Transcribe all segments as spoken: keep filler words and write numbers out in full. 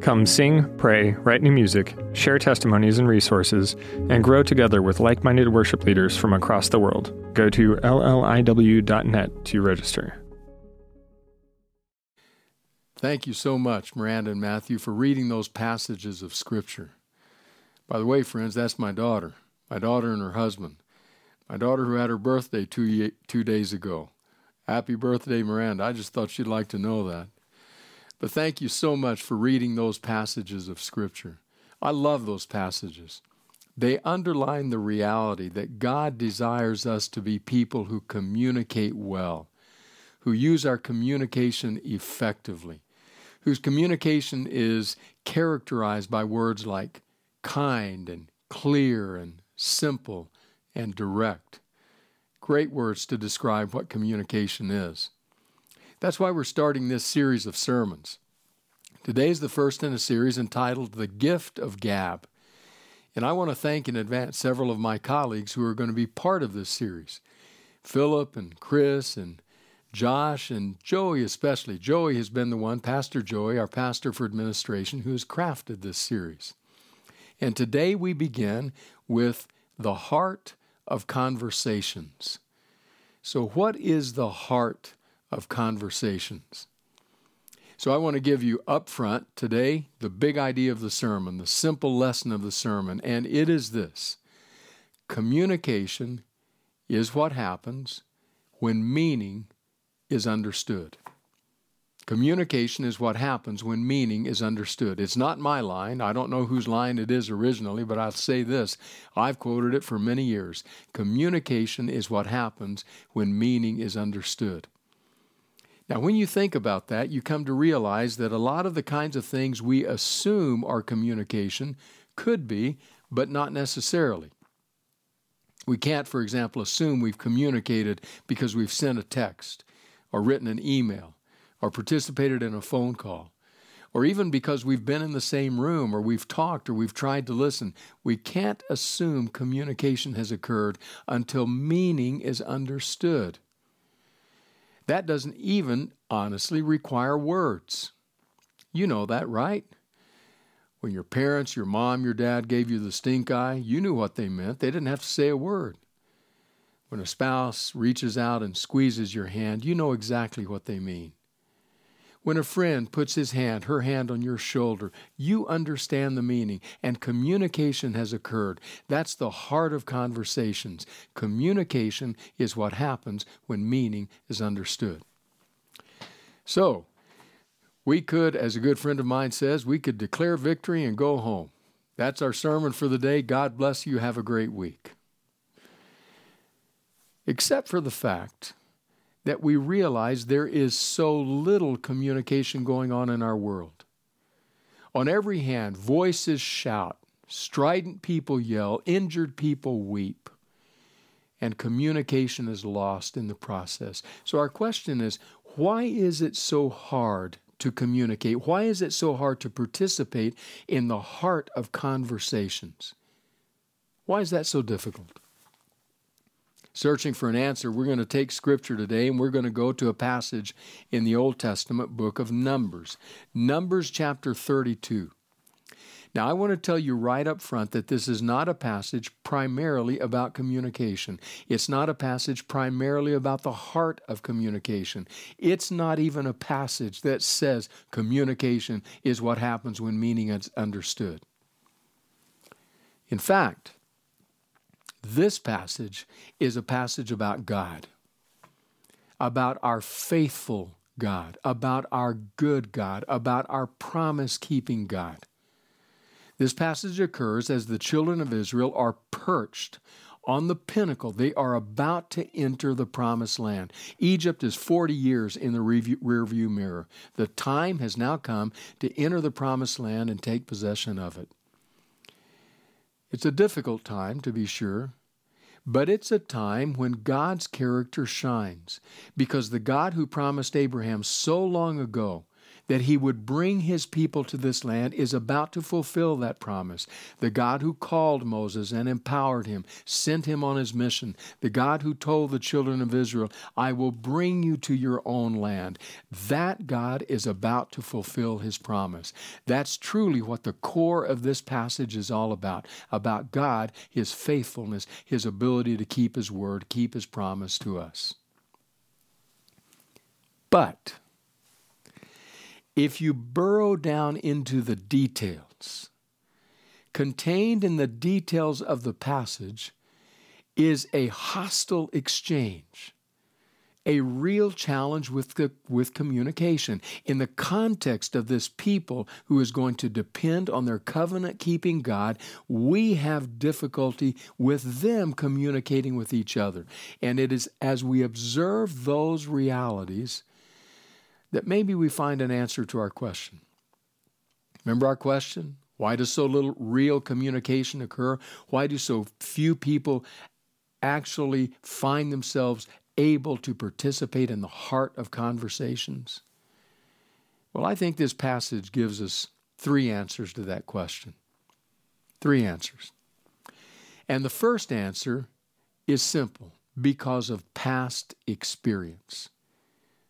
Come sing, pray, write new music, share testimonies and resources, and grow together with like-minded worship leaders from across the world. Go to L L I W dot net to register. Thank you so much, Miranda and Matthew, for reading those passages of Scripture. By the way, friends, that's my daughter, my daughter and her husband, my daughter who had her birthday two, ye- two days ago. Happy birthday, Miranda. I just thought she'd like to know that. But thank you so much for reading those passages of Scripture. I love those passages. They underline the reality that God desires us to be people who communicate well, who use our communication effectively, whose communication is characterized by words like kind and clear and simple and direct. Great words to describe what communication is. That's why we're starting this series of sermons. Today's the first in a series entitled The Gift of Gab. And I want to thank in advance several of my colleagues who are going to be part of this series. Philip and Chris and Josh and Joey especially. Joey has been the one, Pastor Joey, our pastor for administration, who has crafted this series. And today we begin with the heart of conversations. So what is the heart of conversations? So I want to give you up front today the big idea of the sermon, the simple lesson of the sermon, and it is this. Communication is what happens when meaning is understood. Communication is what happens when meaning is understood. It's not my line. I don't know whose line it is originally, but I'll say this. I've quoted it for many years. Communication is what happens when meaning is understood. Now, when you think about that, you come to realize that a lot of the kinds of things we assume are communication could be, but not necessarily. We can't, for example, assume we've communicated because we've sent a text, or written an email, or participated in a phone call, or even because we've been in the same room, or we've talked, or we've tried to listen. We can't assume communication has occurred until meaning is understood. That doesn't even, honestly, require words. You know that, right? When your parents, your mom, your dad gave you the stink eye, you knew what they meant. They didn't have to say a word. When a spouse reaches out and squeezes your hand, you know exactly what they mean. When a friend puts his hand, her hand on your shoulder, you understand the meaning, and communication has occurred. That's the heart of conversations. Communication is what happens when meaning is understood. So, we could, as a good friend of mine says, we could declare victory and go home. That's our sermon for the day. God bless you. Have a great week. Except for the fact that we realize there is so little communication going on in our world. On every hand, voices shout, strident people yell, injured people weep, and communication is lost in the process. So our question is, why is it so hard to communicate? Why is it so hard to participate in the heart of conversations? Why is that so difficult? Searching for an answer, we're going to take Scripture today, and we're going to go to a passage in the Old Testament book of Numbers. Numbers chapter thirty-two. Now, I want to tell you right up front that this is not a passage primarily about communication. It's not a passage primarily about the heart of communication. It's not even a passage that says communication is what happens when meaning is understood. In fact, this passage is a passage about God, about our faithful God, about our good God, about our promise-keeping God. This passage occurs as the children of Israel are perched on the pinnacle. They are about to enter the promised land. Egypt is forty years in the rearview mirror. The time has now come to enter the promised land and take possession of it. It's a difficult time, to be sure, but it's a time when God's character shines, because the God who promised Abraham so long ago that he would bring his people to this land is about to fulfill that promise. The God who called Moses and empowered him, sent him on his mission, the God who told the children of Israel, I will bring you to your own land. That God is about to fulfill his promise. That's truly what the core of this passage is all about, about God, his faithfulness, his ability to keep his word, keep his promise to us. But if you burrow down into the details, contained in the details of the passage is a hostile exchange, a real challenge with, the, with communication. In the context of this people who is going to depend on their covenant-keeping God, we have difficulty with them communicating with each other. And it is as we observe those realities that maybe we find an answer to our question. Remember our question? Why does so little real communication occur? Why do so few people actually find themselves able to participate in the heart of conversations? Well, I think this passage gives us three answers to that question. Three answers. And the first answer is simple: because of past experience.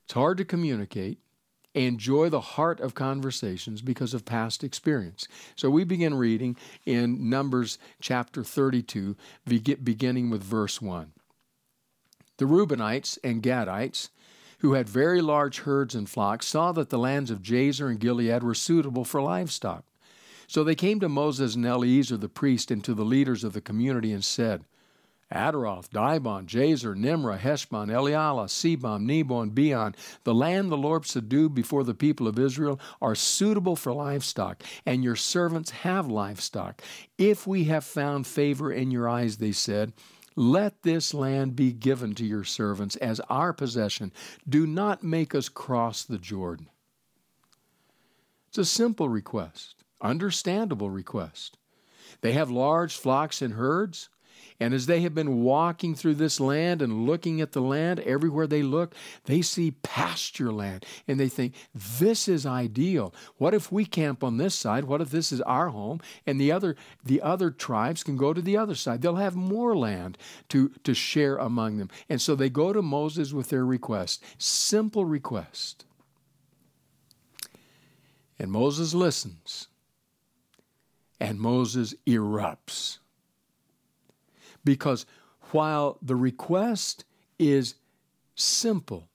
It's hard to communicate, enjoy the heart of conversations because of past experience. So we begin reading in Numbers chapter thirty-two, beginning with verse one. The Reubenites and Gadites, who had very large herds and flocks, saw that the lands of Jazer and Gilead were suitable for livestock. So they came to Moses and Eleazar the priest and to the leaders of the community and said, Adaroth, Dibon, Jazer, Nimrah, Heshbon, Elealeh, Sebam, Nebo, and Beon, the land the Lord subdued before the people of Israel, are suitable for livestock, and your servants have livestock. If we have found favor in your eyes, they said, let this land be given to your servants as our possession. Do not make us cross the Jordan. It's a simple request, understandable request. They have large flocks and herds. And as they have been walking through this land and looking at the land, everywhere they look, they see pasture land. And they think, this is ideal. What if we camp on this side? What if this is our home? And the other the other tribes can go to the other side. They'll have more land to, to share among them. And so they go to Moses with their request. Simple request. And Moses listens. And Moses erupts. Because while the request is simple,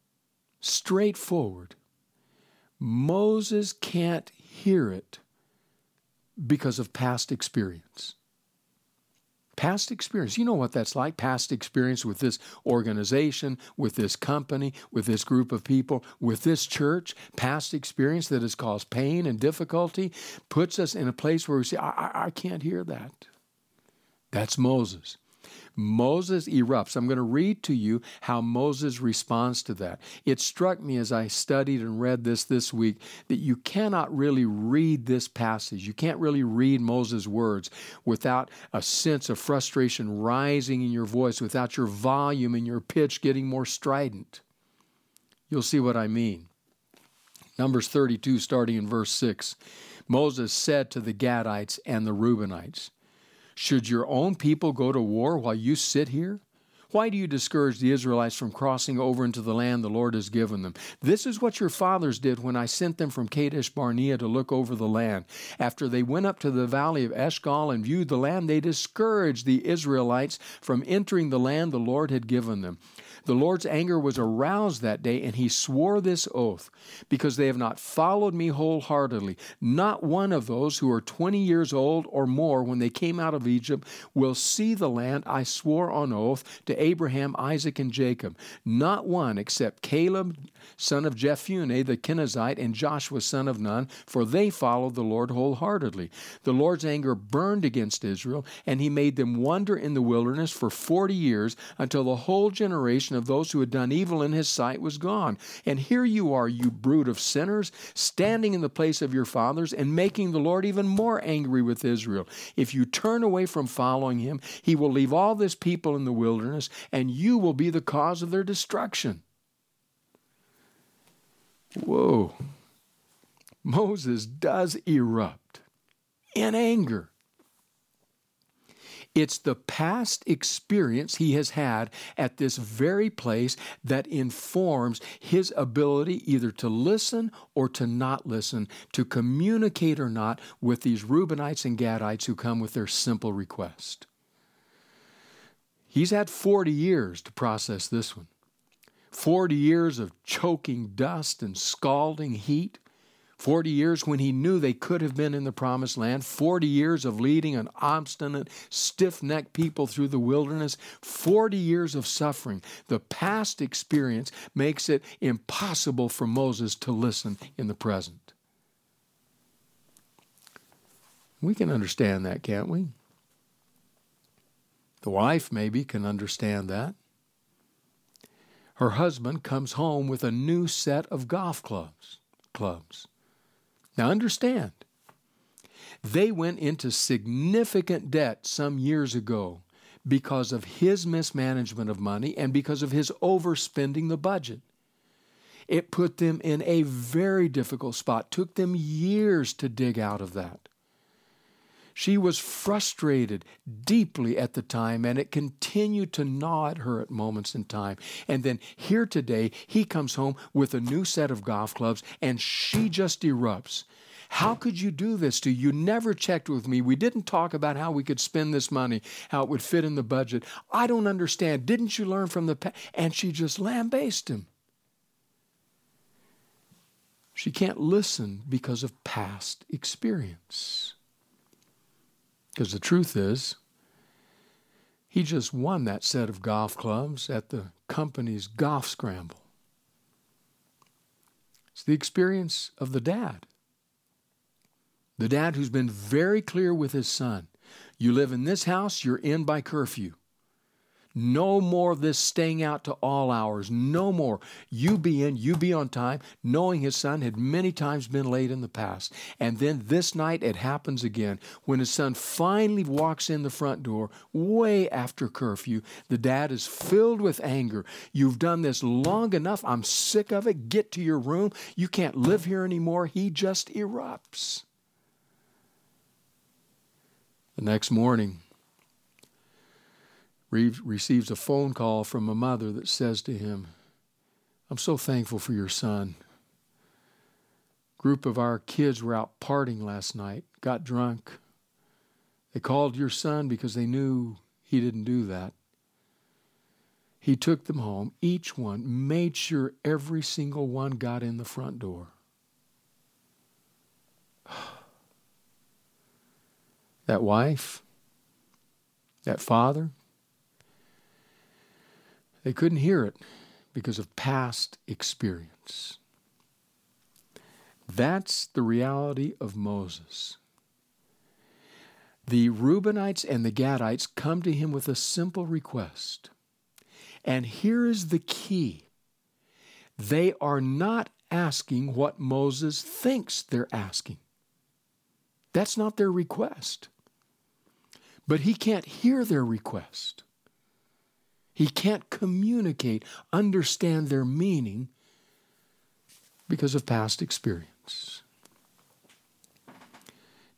straightforward, Moses can't hear it because of past experience. Past experience. You know what that's like. Past experience with this organization, with this company, with this group of people, with this church. Past experience that has caused pain and difficulty puts us in a place where we say, I, I-, I can't hear that. That's Moses. Moses erupts. I'm going to read to you how Moses responds to that. It struck me as I studied and read this this week that you cannot really read this passage. You can't really read Moses' words without a sense of frustration rising in your voice, without your volume and your pitch getting more strident. You'll see what I mean. Numbers thirty-two, starting in verse six. Moses said to the Gadites and the Reubenites, should your own people go to war while you sit here? Why do you discourage the Israelites from crossing over into the land the Lord has given them? This is what your fathers did when I sent them from Kadesh Barnea to look over the land. After they went up to the valley of Eshcol and viewed the land, they discouraged the Israelites from entering the land the Lord had given them. The Lord's anger was aroused that day, and he swore this oath, because they have not followed me wholeheartedly. Not one of those who are twenty years old or more when they came out of Egypt will see the land I swore on oath to Abraham, Isaac, and Jacob. Not one except Caleb, son of Jephunneh, the Kenizzite, and Joshua, son of Nun, for they followed the Lord wholeheartedly. The Lord's anger burned against Israel, and he made them wander in the wilderness for forty years until the whole generation reputation of those who had done evil in his sight was gone. And here you are, you brood of sinners, standing in the place of your fathers and making the Lord even more angry with Israel. If you turn away from following him, he will leave all this people in the wilderness, and you will be the cause of their destruction. Whoa. Moses does erupt in anger. It's the past experience he has had at this very place that informs his ability either to listen or to not listen, to communicate or not with these Reubenites and Gadites who come with their simple request. He's had forty years to process this one. forty years of choking dust and scalding heat. forty years when he knew they could have been in the promised land, forty years of leading an obstinate, stiff-necked people through the wilderness, forty years of suffering. The past experience makes it impossible for Moses to listen in the present. We can understand that, can't we? The wife maybe can understand that. Her husband comes home with a new set of golf clubs. clubs. Now understand, they went into significant debt some years ago because of his mismanagement of money and because of his overspending the budget. It put them in a very difficult spot. Took them years to dig out of that. She was frustrated deeply at the time, and it continued to gnaw at her at moments in time. And then here today, he comes home with a new set of golf clubs, and she just erupts. How could you do this to you? You never checked with me. We didn't talk about how we could spend this money, how it would fit in the budget. I don't understand. Didn't you learn from the past? And she just lambasted him. She can't listen because of past experience. Because the truth is, he just won that set of golf clubs at the company's golf scramble. It's the experience of the dad. The dad who's been very clear with his son. You live in this house, you're in by curfew. No more of this staying out to all hours. No more. You be in, you be on time, knowing his son had many times been late in the past. And then this night it happens again. When his son finally walks in the front door, way after curfew, the dad is filled with anger. You've done this long enough. I'm sick of it. Get to your room. You can't live here anymore. He just erupts. The next morning, receives a phone call from a mother that says to him, I'm so thankful for your son. Group of our kids were out partying last night, got drunk. They called your son because they knew he didn't do that. He took them home, each one, made sure every single one got in the front door. That wife, that father, they couldn't hear it because of past experience. That's the reality of Moses. The Reubenites and the Gadites come to him with a simple request. And here is the key. They are not asking what Moses thinks they're asking. That's not their request. But he can't hear their request. He can't communicate, understand their meaning because of past experience.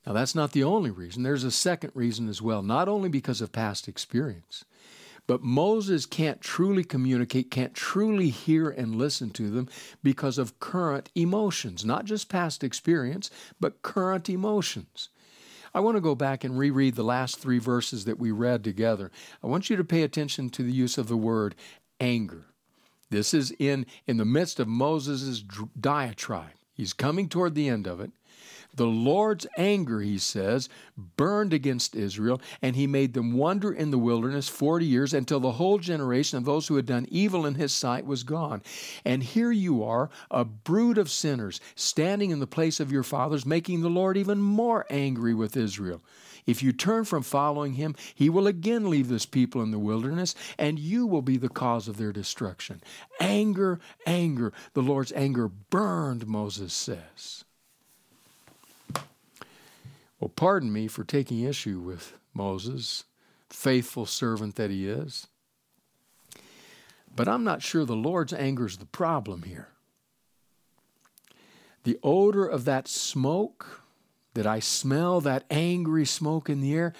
Now, that's not the only reason. There's a second reason as well, not only because of past experience, but Moses can't truly communicate, can't truly hear and listen to them because of current emotions, not just past experience, but current emotions. I want to go back and reread the last three verses that we read together. I want you to pay attention to the use of the word anger. This is in, in the midst of Moses' diatribe. He's coming toward the end of it. The Lord's anger, he says, burned against Israel, and he made them wander in the wilderness forty years until the whole generation of those who had done evil in his sight was gone. And here you are, a brood of sinners, standing in the place of your fathers, making the Lord even more angry with Israel. If you turn from following him, he will again leave this people in the wilderness, and you will be the cause of their destruction. Anger, anger. The Lord's anger burned, Moses says. Well, pardon me for taking issue with Moses, faithful servant that he is. But I'm not sure the Lord's anger is the problem here. The odor of that smoke that I smell, that angry smoke in the air,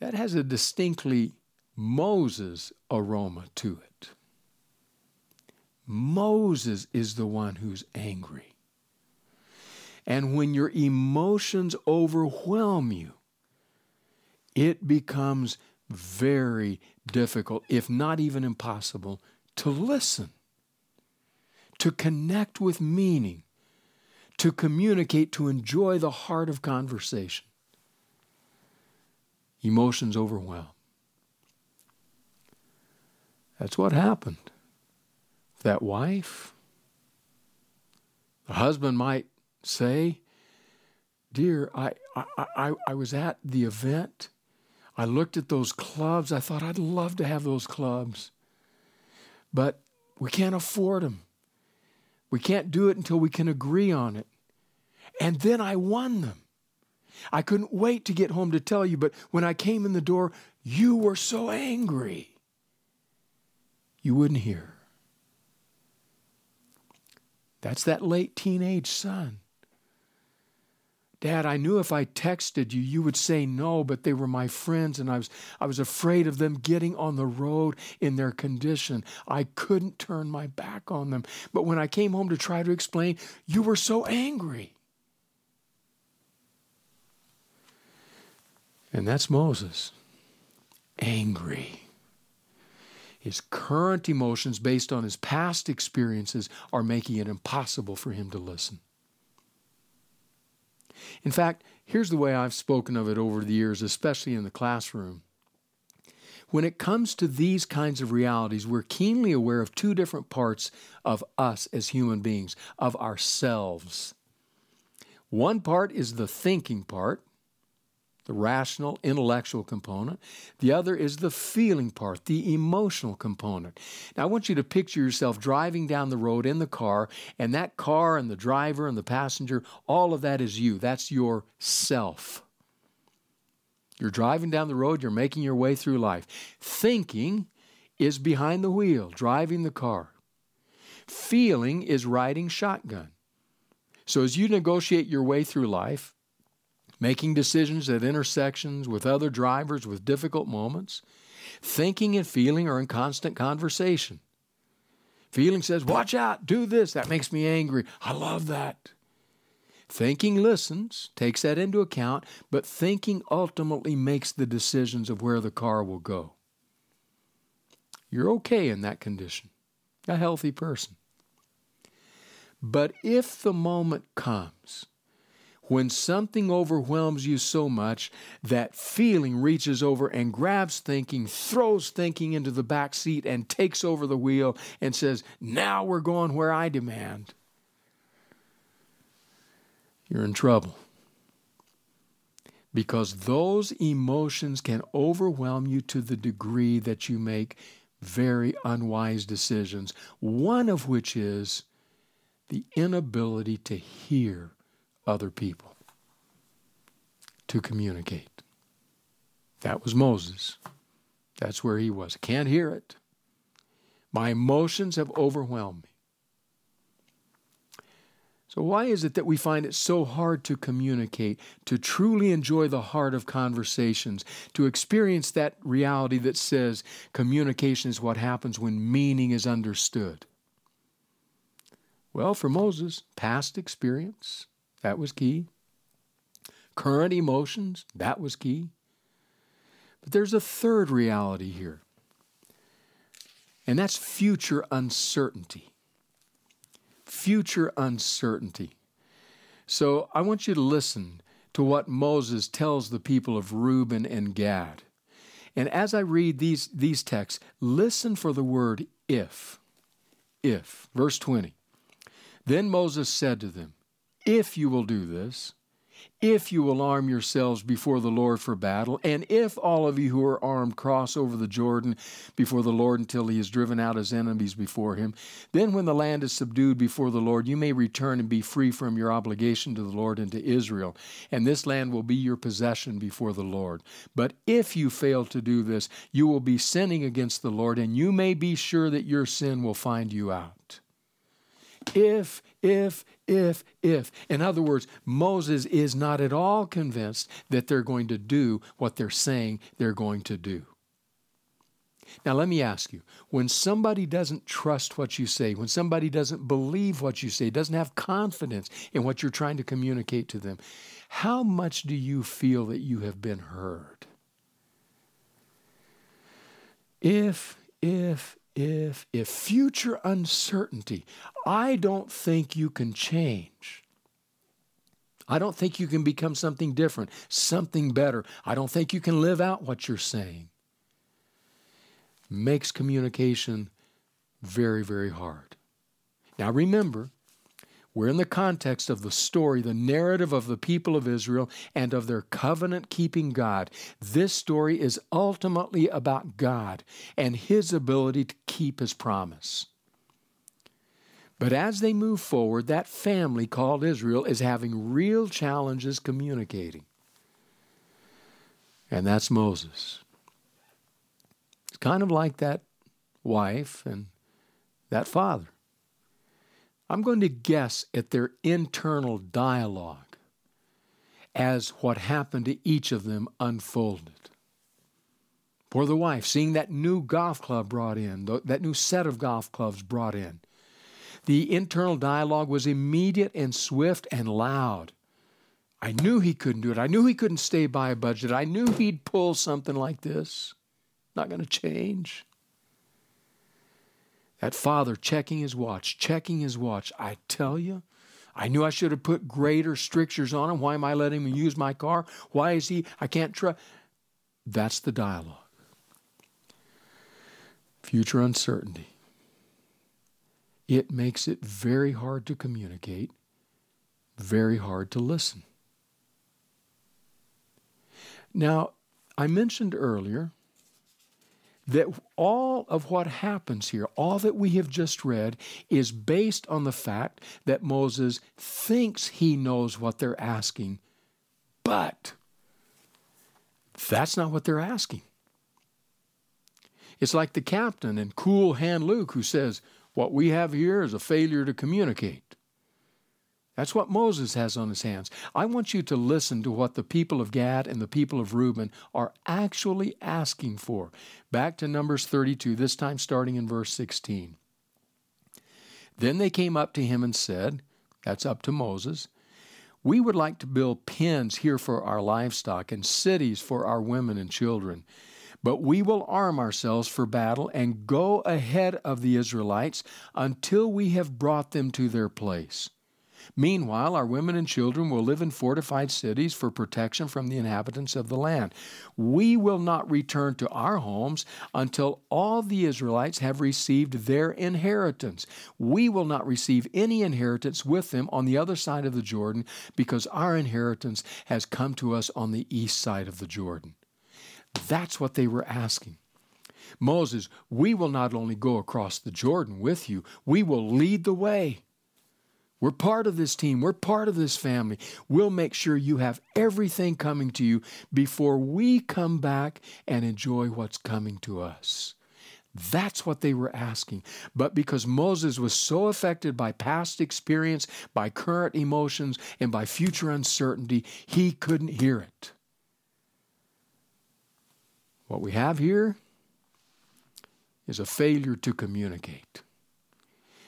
that has a distinctly Moses aroma to it. Moses is the one who's angry. And when your emotions overwhelm you, it becomes very difficult, if not even impossible, to listen, to connect with meaning, to communicate, to enjoy the heart of conversation. Emotions overwhelm. That's what happened. That wife, the husband might say, dear, I, I, I, I was at the event. I looked at those clubs. I thought I'd love to have those clubs. But we can't afford them. We can't do it until we can agree on it. And then I won them. I couldn't wait to get home to tell you, but when I came in the door, you were so angry. You wouldn't hear. That's that late teenage son. Dad, I knew if I texted you, you would say no, but they were my friends, and I was, I was afraid of them getting on the road in their condition. I couldn't turn my back on them. But when I came home to try to explain, you were so angry. And that's Moses. Angry. His current emotions, based on his past experiences, are making it impossible for him to listen. In fact, here's the way I've spoken of it over the years, especially in the classroom. When it comes to these kinds of realities, we're keenly aware of two different parts of us as human beings, of ourselves. One part is the thinking part, the rational, intellectual component. The other is the feeling part, the emotional component. Now, I want you to picture yourself driving down the road in the car, and that car and the driver and the passenger, all of that is you. That's your self. You're driving down the road. You're making your way through life. Thinking is behind the wheel, driving the car. Feeling is riding shotgun. So as you negotiate your way through life, making decisions at intersections with other drivers with difficult moments, thinking and feeling are in constant conversation. Feeling says, watch out, do this. That makes me angry. I love that. Thinking listens, takes that into account, but thinking ultimately makes the decisions of where the car will go. You're okay in that condition, a healthy person. But if the moment comes when something overwhelms you so much that feeling reaches over and grabs thinking, throws thinking into the back seat and takes over the wheel and says, now we're going where I demand, you're in trouble. Because those emotions can overwhelm you to the degree that you make very unwise decisions, one of which is the inability to hear other people, to communicate. That was Moses. That's where he was. Can't hear it. My emotions have overwhelmed me. So why is it that we find it so hard to communicate, to truly enjoy the heart of conversations, to experience that reality that says communication is what happens when meaning is understood? Well, for Moses, past experience, that was key. Current emotions, that was key. But there's a third reality here, and that's future uncertainty. Future uncertainty. So I want you to listen to what Moses tells the people of Reuben and Gad. And as I read these, these texts, listen for the word if. If. Verse twenty. Then Moses said to them, if you will do this, if you alarm yourselves before the Lord for battle, and if all of you who are armed cross over the Jordan before the Lord until he has driven out his enemies before him, then when the land is subdued before the Lord, you may return and be free from your obligation to the Lord and to Israel, and this land will be your possession before the Lord. But if you fail to do this, you will be sinning against the Lord, and you may be sure that your sin will find you out. If, if, if, if. In other words, Moses is not at all convinced that they're going to do what they're saying they're going to do. Now, let me ask you, when somebody doesn't trust what you say, when somebody doesn't believe what you say, doesn't have confidence in what you're trying to communicate to them, how much do you feel that you have been heard? If, if, if, if. Future uncertainty. I don't think you can change. I don't think you can become something different, something better. I don't think you can live out what you're saying. Makes communication very, very hard. Now remember, we're in the context of the story, the narrative of the people of Israel and of their covenant-keeping God. This story is ultimately about God and His ability to keep His promise. But as they move forward, that family called Israel is having real challenges communicating. And that's Moses. It's kind of like that wife and that father. I'm going to guess at their internal dialogue as what happened to each of them unfolded. Poor the wife, seeing that new golf club brought in, that new set of golf clubs brought in, the internal dialogue was immediate and swift and loud. I knew he couldn't do it. I knew he couldn't stay by a budget. I knew he'd pull something like this. Not going to change. That father checking his watch, checking his watch. I tell you, I knew I should have put greater strictures on him. Why am I letting him use my car? Why is he, I can't trust. That's the dialogue. Future uncertainty. It makes it very hard to communicate, very hard to listen. Now, I mentioned earlier that all of what happens here, all that we have just read, is based on the fact that Moses thinks he knows what they're asking, but that's not what they're asking. It's like the captain in Cool Hand Luke who says, what we have here is a failure to communicate. That's what Moses has on his hands. I want you to listen to what the people of Gad and the people of Reuben are actually asking for. Back to Numbers thirty-two, this time starting in verse sixteen. Then they came up to him and said, that's up to Moses, we would like to build pens here for our livestock and cities for our women and children. But we will arm ourselves for battle and go ahead of the Israelites until we have brought them to their place. Meanwhile, our women and children will live in fortified cities for protection from the inhabitants of the land. We will not return to our homes until all the Israelites have received their inheritance. We will not receive any inheritance with them on the other side of the Jordan because our inheritance has come to us on the east side of the Jordan. That's what they were asking. Moses, we will not only go across the Jordan with you, we will lead the way. We're part of this team. We're part of this family. We'll make sure you have everything coming to you before we come back and enjoy what's coming to us. That's what they were asking. But because Moses was so affected by past experience, by current emotions, and by future uncertainty, he couldn't hear it. What we have here is a failure to communicate,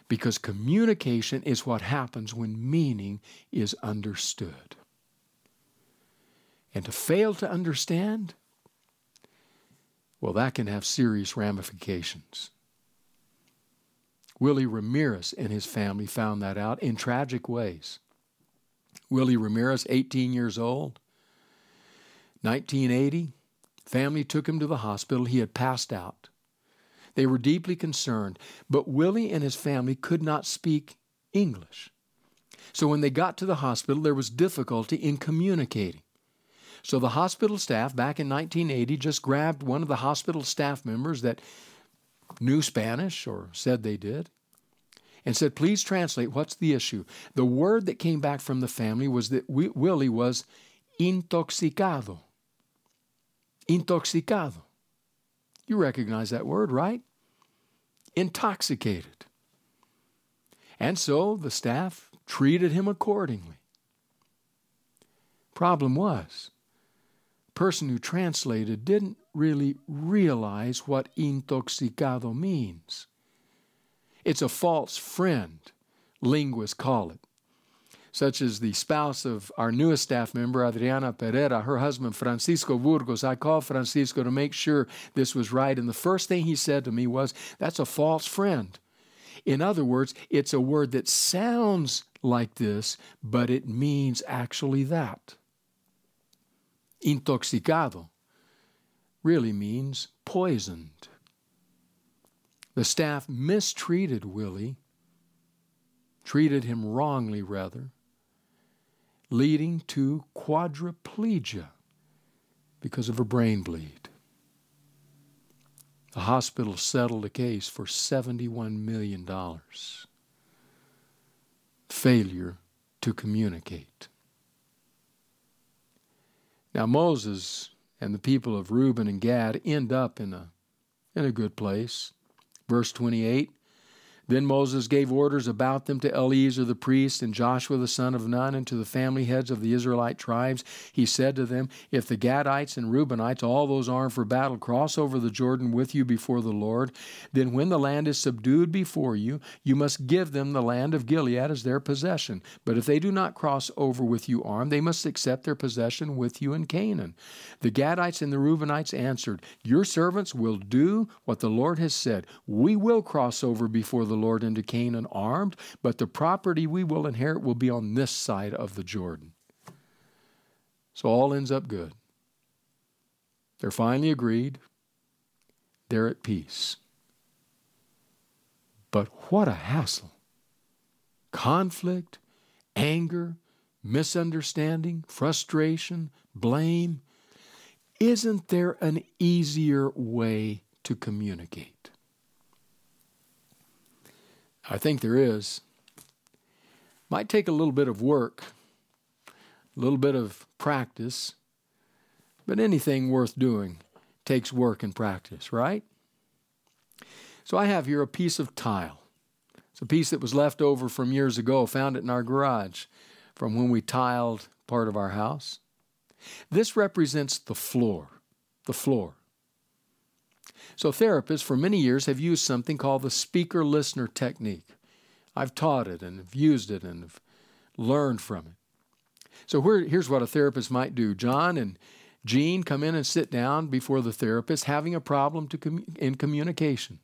because communication is what happens when meaning is understood. And to fail to understand, well, that can have serious ramifications. Willie Ramirez and his family found that out in tragic ways. Willie Ramirez, eighteen years old, nineteen eighty, family took him to the hospital. He had passed out. They were deeply concerned, but Willie and his family could not speak English. So when they got to the hospital, there was difficulty in communicating. So the hospital staff back in nineteen eighty just grabbed one of the hospital staff members that knew Spanish, or said they did, and said, please translate, what's the issue? The word that came back from the family was that we, Willie was intoxicado. Intoxicado. You recognize that word, right? Intoxicated. And so the staff treated him accordingly. Problem was, the person who translated didn't really realize what intoxicado means. It's a false friend, linguists call it, such as the spouse of our newest staff member, Adriana Pereira, her husband, Francisco Burgos. I called Francisco to make sure this was right, and the first thing he said to me was, that's a false friend. In other words, it's a word that sounds like this, but it means actually that. Intoxicado really means poisoned. The staff mistreated Willie, treated him wrongly rather, leading to quadriplegia because of a brain bleed. The hospital settled the case for seventy-one million dollars. Failure to communicate. Now Moses and the people of Reuben and Gad end up in a, in a good place. Verse twenty-eight, then Moses gave orders about them to Eleazar the priest and Joshua the son of Nun and to the family heads of the Israelite tribes. He said to them, if the Gadites and Reubenites, all those armed for battle, cross over the Jordan with you before the Lord, then when the land is subdued before you, you must give them the land of Gilead as their possession. But if they do not cross over with you armed, they must accept their possession with you in Canaan. The Gadites and the Reubenites answered, your servants will do what the Lord has said. We will cross over before the Lord into Canaan armed, but the property we will inherit will be on this side of the Jordan. So all ends up good. They're finally agreed. They're at peace. But what a hassle. Conflict, anger, misunderstanding, frustration, blame. Isn't there an easier way to communicate? I think there is. Might take a little bit of work, a little bit of practice, but anything worth doing takes work and practice, right? So I have here a piece of tile. It's a piece that was left over from years ago, found it in our garage from when we tiled part of our house. This represents the floor, the floor. So therapists for many years have used something called the speaker-listener technique. I've taught it and have used it and have learned from it. So here's what a therapist might do. John and Jean come in and sit down before the therapist having a problem to com- in communication.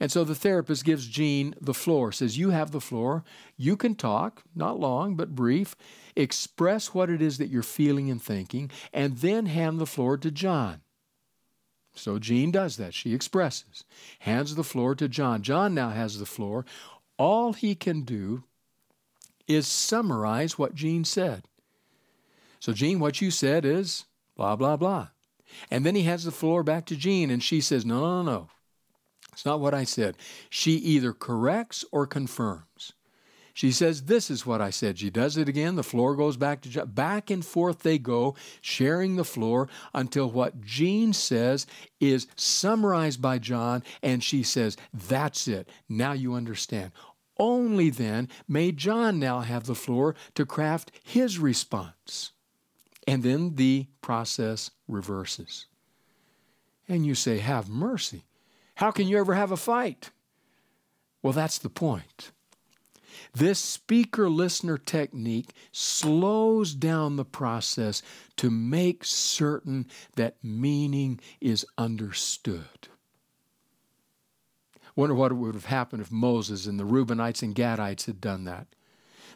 And so the therapist gives Jean the floor, says, you have the floor. You can talk, not long, but brief. Express what it is that you're feeling and thinking, and then hand the floor to John. So Jean does that. She expresses, hands the floor to John. John now has the floor. All he can do is summarize what Jean said. So Jean, what you said is blah, blah, blah. And then he hands the floor back to Jean, and she says, no, no, no, no. It's not what I said. She either corrects or confirms. She says, this is what I said. She does it again. The floor goes back to John. Back and forth they go, sharing the floor until what Jean says is summarized by John, and she says, that's it. Now you understand. Only then may John now have the floor to craft his response. And then the process reverses. And you say, have mercy. How can you ever have a fight? Well, that's the point. This speaker-listener technique slows down the process to make certain that meaning is understood. Wonder what would have happened if Moses and the Reubenites and Gadites had done that.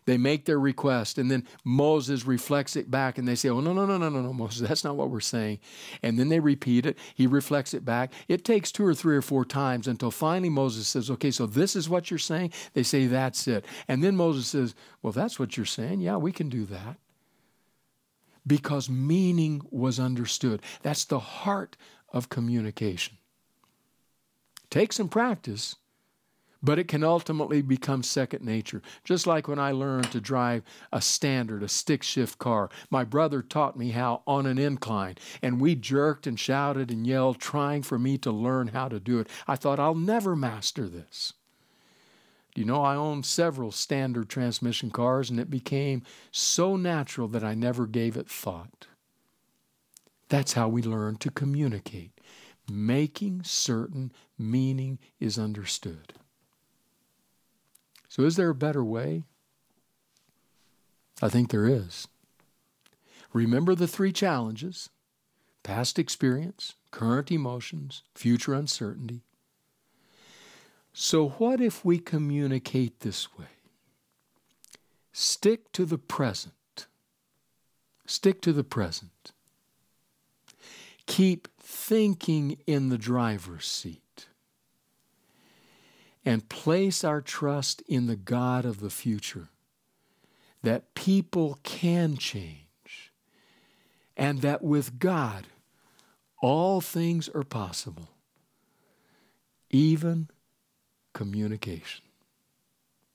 They make their request, and then Moses reflects it back, and they say, oh, no, no, no, no, no, no, Moses, that's not what we're saying. And then they repeat it. He reflects it back. It takes two or three or four times until finally Moses says, okay, so this is what you're saying? They say, that's it. And then Moses says, well, that's what you're saying. Yeah, we can do that. Because meaning was understood. That's the heart of communication. Take some practice, but it can ultimately become second nature. Just like when I learned to drive a standard, a stick shift car. My brother taught me how on an incline, and we jerked and shouted and yelled, trying for me to learn how to do it. I thought, I'll never master this. Do you know, I owned several standard transmission cars, and it became so natural that I never gave it thought. That's how we learn to communicate. Making certain meaning is understood. So is there a better way? I think there is. Remember the three challenges: past experience, current emotions, future uncertainty. So what if we communicate this way? Stick to the present. Stick to the present. Keep thinking in the driver's seat. And place our trust in the God of the future, that people can change, and that with God, all things are possible, even communication.